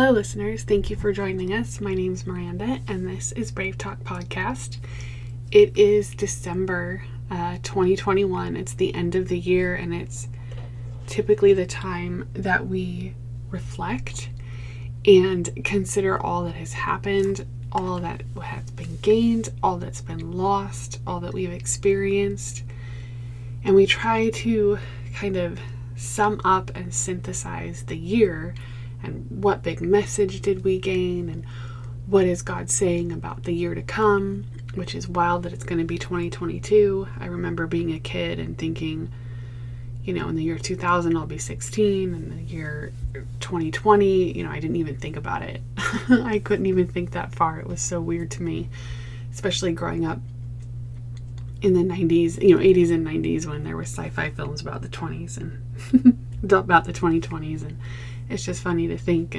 Hello, listeners. Thank you for joining us. My name's Miranda, and this is Brave Talk Podcast. It is December 2021. It's the end of the year, and it's typically the time that we reflect and consider all that has happened, all that has been gained, all that's been lost, all that we've experienced, and we try to kind of sum up and synthesize the year. And what big message did we gain? And what is God saying about the year to come? Which is wild that it's going to be 2022. I remember being a kid and thinking, you know, in the year 2000, I'll be 16. And the year 2020, you know, I didn't even think about it. I couldn't even think that far. It was so weird to me, especially growing up in the 90s, you know, 80s and 90s when there were sci-fi films about the 20s and about the 2020s. And it's just funny to think.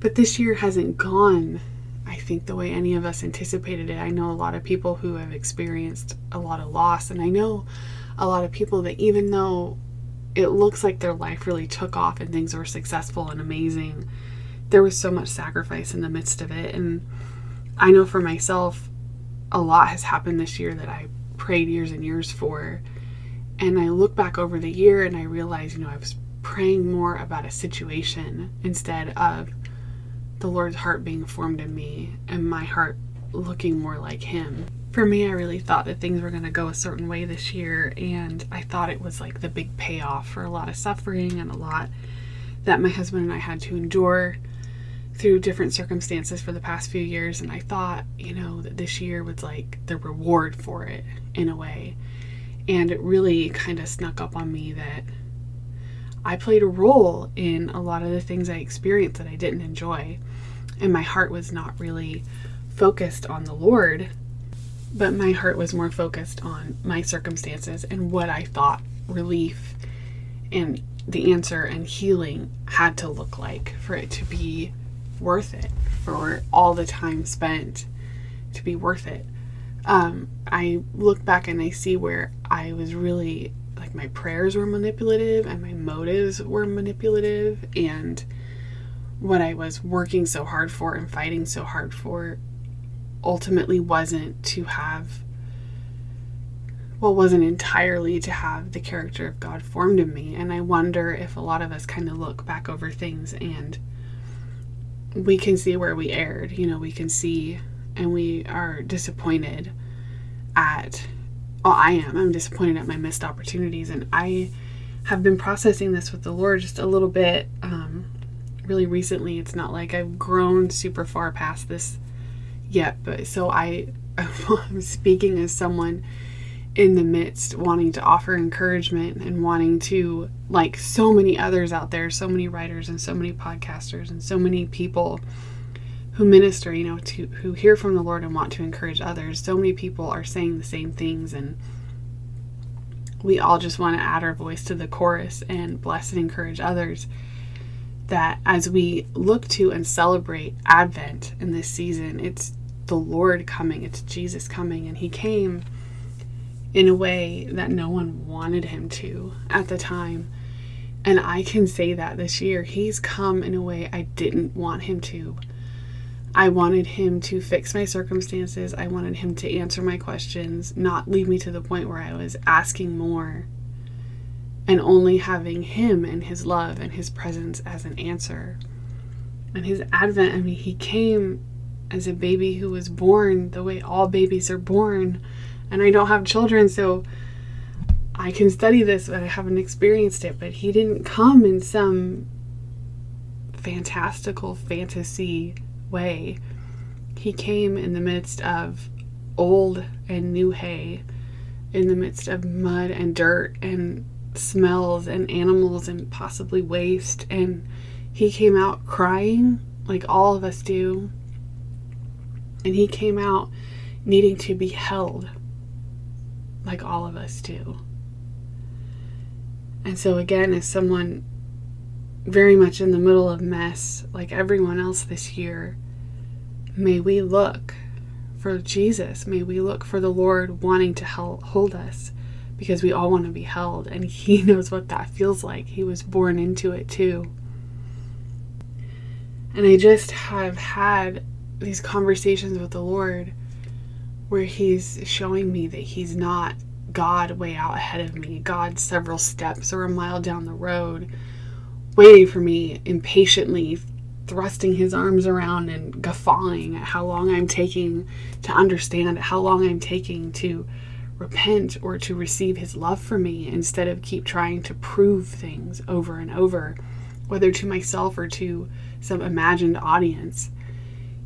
But this year hasn't gone, I think, the way any of us anticipated it. I know a lot of people who have experienced a lot of loss, and I know a lot of people that even though it looks like their life really took off and things were successful and amazing, there was so much sacrifice in the midst of it. And I know for myself, a lot has happened this year that I prayed years and years for. And I look back over the year and I realize, you know, I was praying more about a situation instead of the Lord's heart being formed in me and my heart looking more like Him. For me, I really thought that things were going to go a certain way this year, and I thought it was like the big payoff for a lot of suffering and a lot that my husband and I had to endure through different circumstances for the past few years. And I thought, you know, that this year was like the reward for it in a way. And it really kind of snuck up on me that I played a role in a lot of the things I experienced that I didn't enjoy, and my heart was not really focused on the Lord, but my heart was more focused on my circumstances and what I thought relief and the answer and healing had to look like for it to be worth it, for all the time spent to be worth it. I look back and I see where I was really, like, my prayers were manipulative and my motives were manipulative, and what I was working so hard for and fighting so hard for ultimately wasn't entirely to have the character of God formed in me. And I wonder if a lot of us kind of look back over things and we can see where we erred. You know, we can see and we are disappointed at I'm disappointed at my missed opportunities. And I have been processing this with the Lord just a little bit really recently. It's not like I've grown super far past this yet, but so I'm speaking as someone in the midst wanting to offer encouragement and wanting to, like so many others out there, so many writers and so many podcasters and so many people who minister, you know, who hear from the Lord and want to encourage others. So many people are saying the same things, and we all just want to add our voice to the chorus and bless and encourage others. That as we look to and celebrate Advent in this season, it's the Lord coming, it's Jesus coming, and He came in a way that no one wanted Him to at the time. And I can say that this year, He's come in a way I didn't want Him to. I wanted Him to fix my circumstances. I wanted Him to answer my questions, not leave me to the point where I was asking more and only having Him and His love and His presence as an answer. And His advent, I mean, He came as a baby who was born the way all babies are born. And I don't have children, so I can study this, but I haven't experienced it. But He didn't come in some fantastical fantasy way. He came in the midst of old and new hay, in the midst of mud and dirt and smells and animals and possibly waste, and He came out crying like all of us do, and He came out needing to be held like all of us do. And so again, as someone very much in the middle of mess, like everyone else this year, may we look for Jesus. May we look for the Lord wanting to hold us, because we all want to be held, and He knows what that feels like. He was born into it too. And I just have had these conversations with the Lord where he's showing me that he's not God way out ahead of me, God several steps or a mile down the road, waiting for me impatiently, thrusting his arms around and guffawing at how long I'm taking to understand, how long I'm taking to repent or to receive his love for me, instead of keep trying to prove things over and over, whether to myself or to some imagined audience.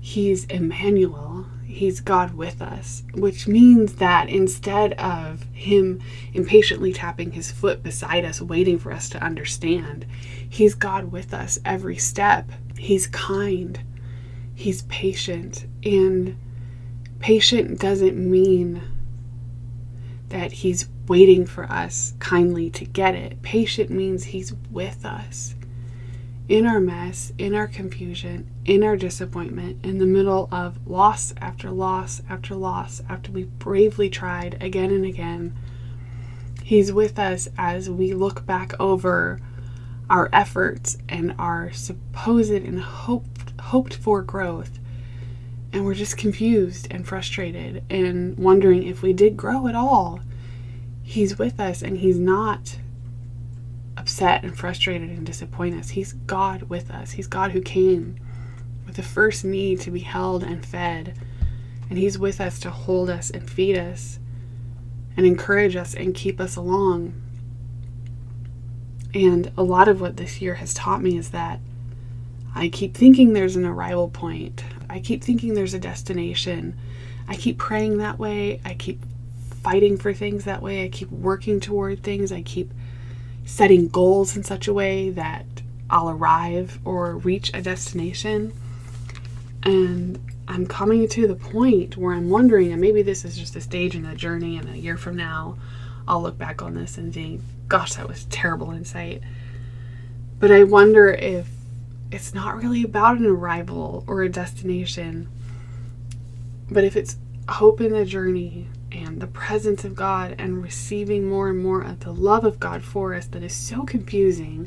He's Emmanuel. He's God with us, which means that instead of him impatiently tapping his foot beside us, waiting for us to understand, he's God with us every step. He's kind. He's patient. And patient doesn't mean that he's waiting for us kindly to get it. Patient means he's with us in our mess, in our confusion, in our disappointment, in the middle of loss after loss after loss, after we bravely tried again and again. He's with us as we look back over our efforts and our supposed and hoped for growth, and we're just confused and frustrated and wondering if we did grow at all. He's with us, and he's not upset and frustrated and disappoint us. He's God with us. He's God who came with the first need to be held and fed, and he's with us to hold us and feed us and encourage us and keep us along. And a lot of what this year has taught me is that I keep thinking there's an arrival point. I keep thinking there's a destination. I keep praying that way. I keep fighting for things that way. I keep working toward things. I keep setting goals in such a way that I'll arrive or reach a destination. And I'm coming to the point where I'm wondering, and maybe this is just a stage in the journey, and a year from now, I'll look back on this and think, gosh, that was terrible insight. But I wonder if it's not really about an arrival or a destination, but if it's hope in the journey and the presence of God and receiving more and more of the love of God for us that is so confusing,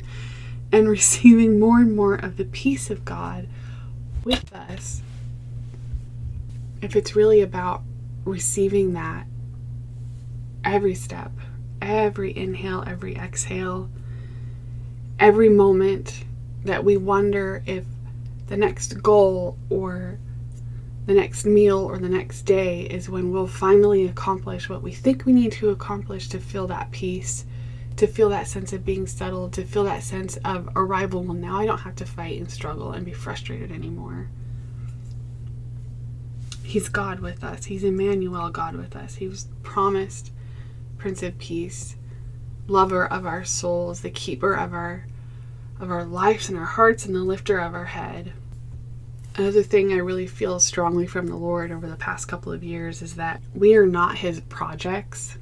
and receiving more and more of the peace of God with us. If it's really about receiving that every step, every inhale, every exhale, every moment that we wonder if the next goal or the next meal or the next day is when we'll finally accomplish what we think we need to accomplish to feel that peace, to feel that sense of being settled, to feel that sense of arrival. Well, now I don't have to fight and struggle and be frustrated anymore. He's God with us. He's Emmanuel, God with us. He was promised Prince of Peace, lover of our souls, the keeper of our lives and our hearts, and the lifter of our head. Another thing I really feel strongly from the Lord over the past couple of years is that we are not his projects.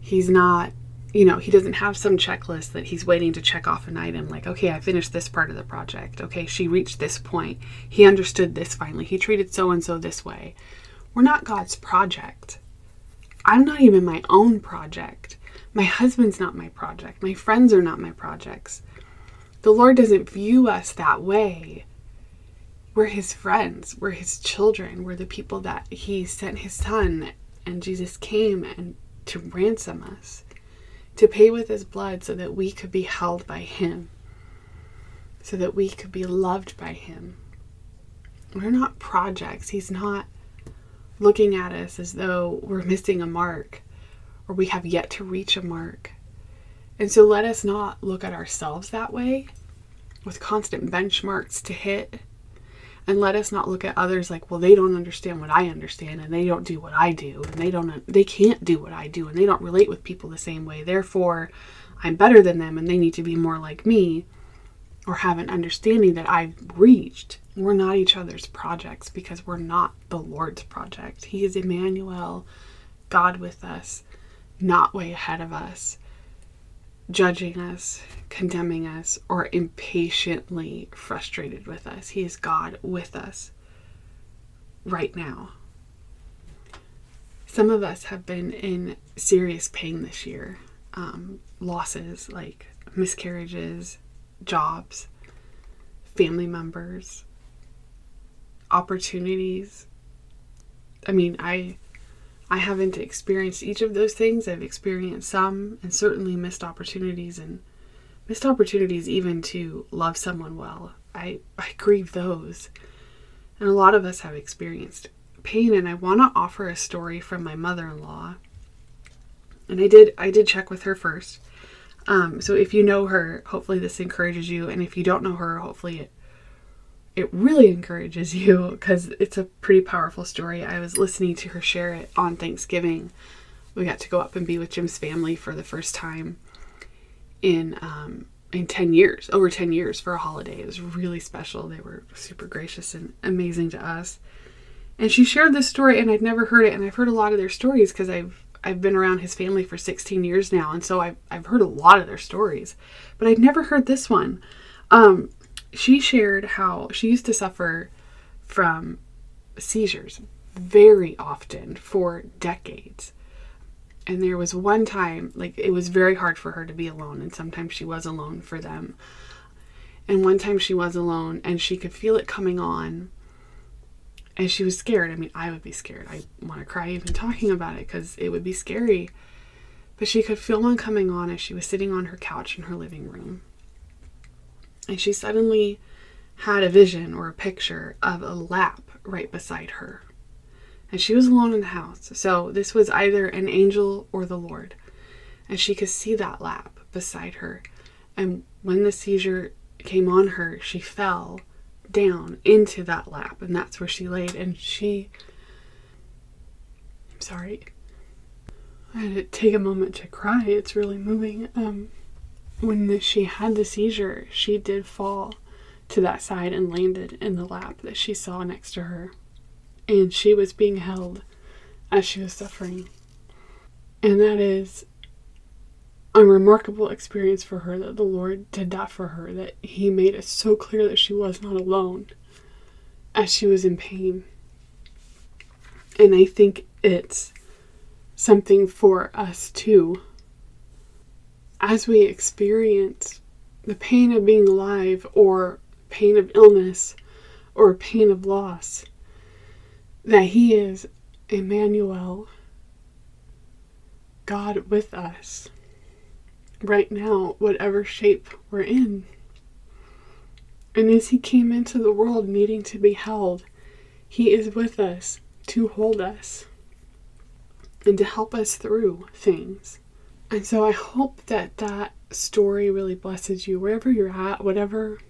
He's not, he doesn't have some checklist that he's waiting to check off an item. Like, okay, I finished this part of the project. Okay, she reached this point. He understood this finally. He treated so-and-so this way. We're not God's project. I'm not even my own project. My husband's not my project. My friends are not my projects. The Lord doesn't view us that way. We're his friends, we're his children, we're the people that he sent his son, and Jesus came and to ransom us, to pay with his blood so that we could be held by him, so that we could be loved by him. We're not projects. He's not looking at us as though we're missing a mark or we have yet to reach a mark. And so let us not look at ourselves that way, with constant benchmarks to hit. And let us not look at others like, well, they don't understand what I understand, and they don't do what I do, and they can't do what I do, and they don't relate with people the same way. Therefore, I'm better than them, and they need to be more like me, or have an understanding that I've reached. We're not each other's projects, because we're not the Lord's project. He is Emmanuel, God with us, not way ahead of us, judging us, condemning us, or impatiently frustrated with us. He is God with us right now. Some of us have been in serious pain this year. Losses like miscarriages, jobs, family members, opportunities. I mean, I haven't experienced each of those things. I've experienced some and certainly missed opportunities, and missed opportunities even to love someone well. I grieve those. And a lot of us have experienced pain, and I want to offer a story from my mother-in-law. And I did check with her first. So if you know her, hopefully this encourages you. And if you don't know her, hopefully it really encourages you, because it's a pretty powerful story. I was listening to her share it on Thanksgiving. We got to go up and be with Jim's family for the first time in 10 years, over 10 years for a holiday. It was really special. They were super gracious and amazing to us. And she shared this story, and I'd never heard it. And I've heard a lot of their stories because I've been around his family for 16 years now. And so I've heard a lot of their stories, but I'd never heard this one. She shared how she used to suffer from seizures very often for decades. And there was one time, like, it was very hard for her to be alone. And sometimes she was alone for them. And one time she was alone and she could feel it coming on. And she was scared. I mean, I would be scared. I want to cry even talking about it because it would be scary. But she could feel one coming on as she was sitting on her couch in her living room. And she suddenly had a vision or a picture of a lap right beside her. And she was alone in the house. So this was either an angel or the Lord. And she could see that lap beside her. And when the seizure came on her, she fell down into that lap, and that's where she laid, and I had to take a moment to cry. It's really moving. When she had the seizure, she did fall to that side and landed in the lap that she saw next to her, and she was being held as she was suffering. And that is a remarkable experience for her, that the Lord did that for her, that he made it so clear that she was not alone as she was in pain. And I think it's something for us too. As we experience the pain of being alive, or pain of illness, or pain of loss, that he is Emmanuel, God with us. Right now, whatever shape we're in. And as he came into the world needing to be held, he is with us to hold us and to help us through things. And so I hope that that story really blesses you wherever you're at, whatever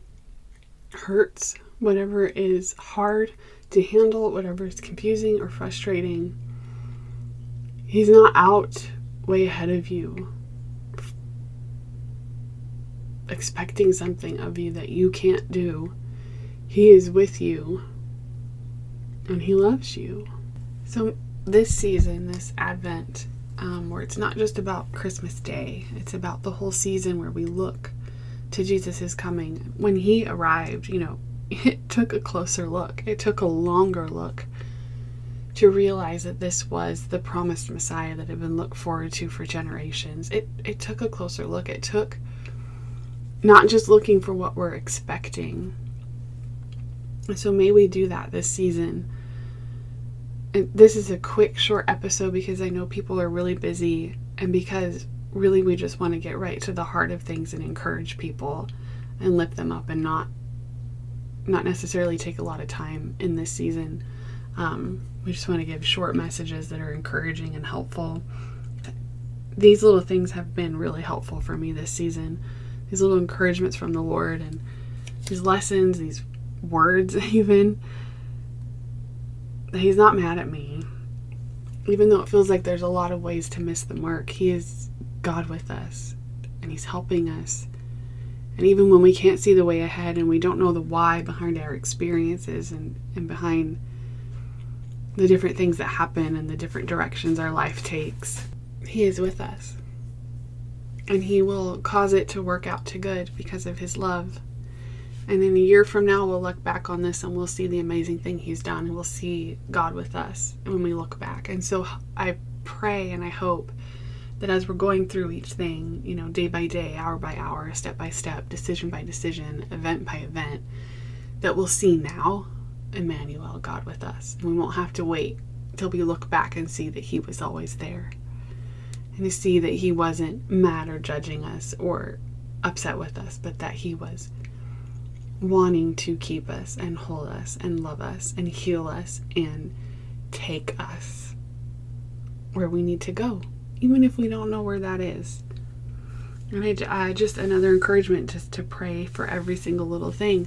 hurts, whatever is hard to handle, whatever is confusing or frustrating. He's not out way ahead of you, expecting something of you that you can't do. He is with you, and he loves you. So this season, this Advent, where it's not just about Christmas Day, it's about the whole season where we look to Jesus' coming. When he arrived, it took a closer look. It took a longer look to realize that this was the promised Messiah that had been looked forward to for generations. It took a closer look. It took not just looking for what we're expecting. So may we do that this season. And this is a quick, short episode because I know people are really busy, and because really we just want to get right to the heart of things and encourage people and lift them up, and not necessarily take a lot of time in this season. We just want to give short messages that are encouraging and helpful. These little things have been really helpful for me this season. These little encouragements from the Lord, and these lessons, these words even. He's not mad at me. Even though it feels like there's a lot of ways to miss the mark, he is God with us, and he's helping us. And even when we can't see the way ahead and we don't know the why behind our experiences and behind the different things that happen and the different directions our life takes, he is with us. And he will cause it to work out to good because of his love. And in a year from now, we'll look back on this and we'll see the amazing thing he's done. And we'll see God with us when we look back. And so I pray and I hope that as we're going through each thing, day by day, hour by hour, step by step, decision by decision, event by event, that we'll see now, Emmanuel, God with us. And we won't have to wait till we look back and see that he was always there. And to see that he wasn't mad or judging us or upset with us, but that he was wanting to keep us and hold us and love us and heal us and take us where we need to go, even if we don't know where that is. And I just another encouragement just to pray for every single little thing.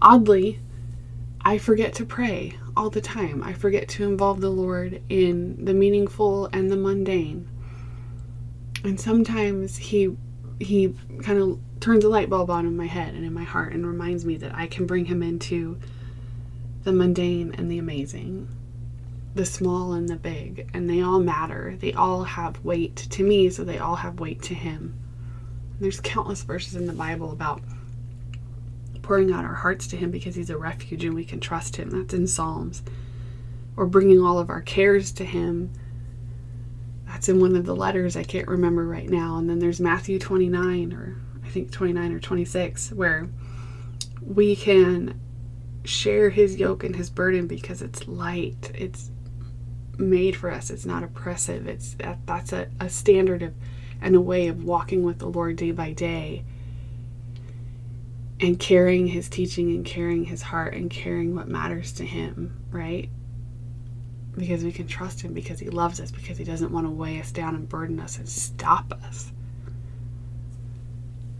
Oddly, I forget to pray all the time. I forget to involve the Lord in the meaningful and the mundane. And sometimes he kind of turns a light bulb on in my head and in my heart and reminds me that I can bring him into the mundane and the amazing, the small and the big, and they all matter. They all have weight to me, so they all have weight to him. And there's countless verses in the Bible about pouring out our hearts to him because he's a refuge and we can trust him. That's in Psalms. Or bringing all of our cares to him. That's in one of the letters, I can't remember right now. And then there's Matthew 29, or I think 29 or 26, where we can share his yoke and his burden because it's light. It's made for us. It's not oppressive. That's a standard of and a way of walking with the Lord day by day and carrying his teaching and carrying his heart and carrying what matters to him, right? Because we can trust him, because he loves us, because he doesn't want to weigh us down and burden us and stop us.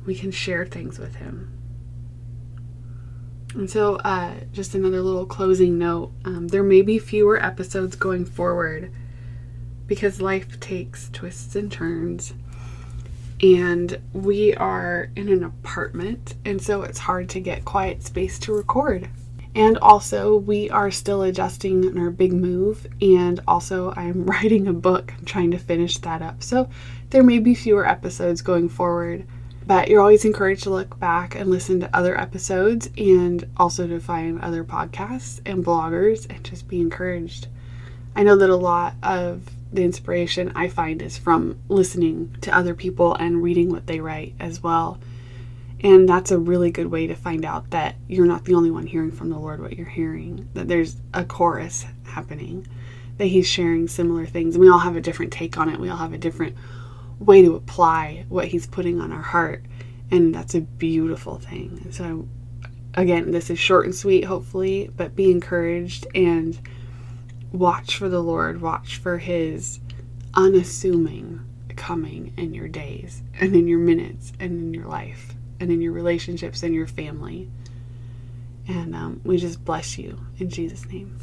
We can share things with him. And so just another little closing note. There may be fewer episodes going forward because life takes twists and turns. And we are in an apartment, and so it's hard to get quiet space to record. And also, we are still adjusting in our big move, and also I'm writing a book. I'm trying to finish that up. So there may be fewer episodes going forward, but you're always encouraged to look back and listen to other episodes and also to find other podcasts and bloggers and just be encouraged. I know that a lot of the inspiration I find is from listening to other people and reading what they write as well. And that's a really good way to find out that you're not the only one hearing from the Lord what you're hearing, that there's a chorus happening, that he's sharing similar things. And we all have a different take on it. We all have a different way to apply what he's putting on our heart. And that's a beautiful thing. So again, this is short and sweet, hopefully, but be encouraged and watch for the Lord. Watch for his unassuming coming in your days and in your minutes and in your life and in your relationships and your family. And we just bless you in Jesus' name.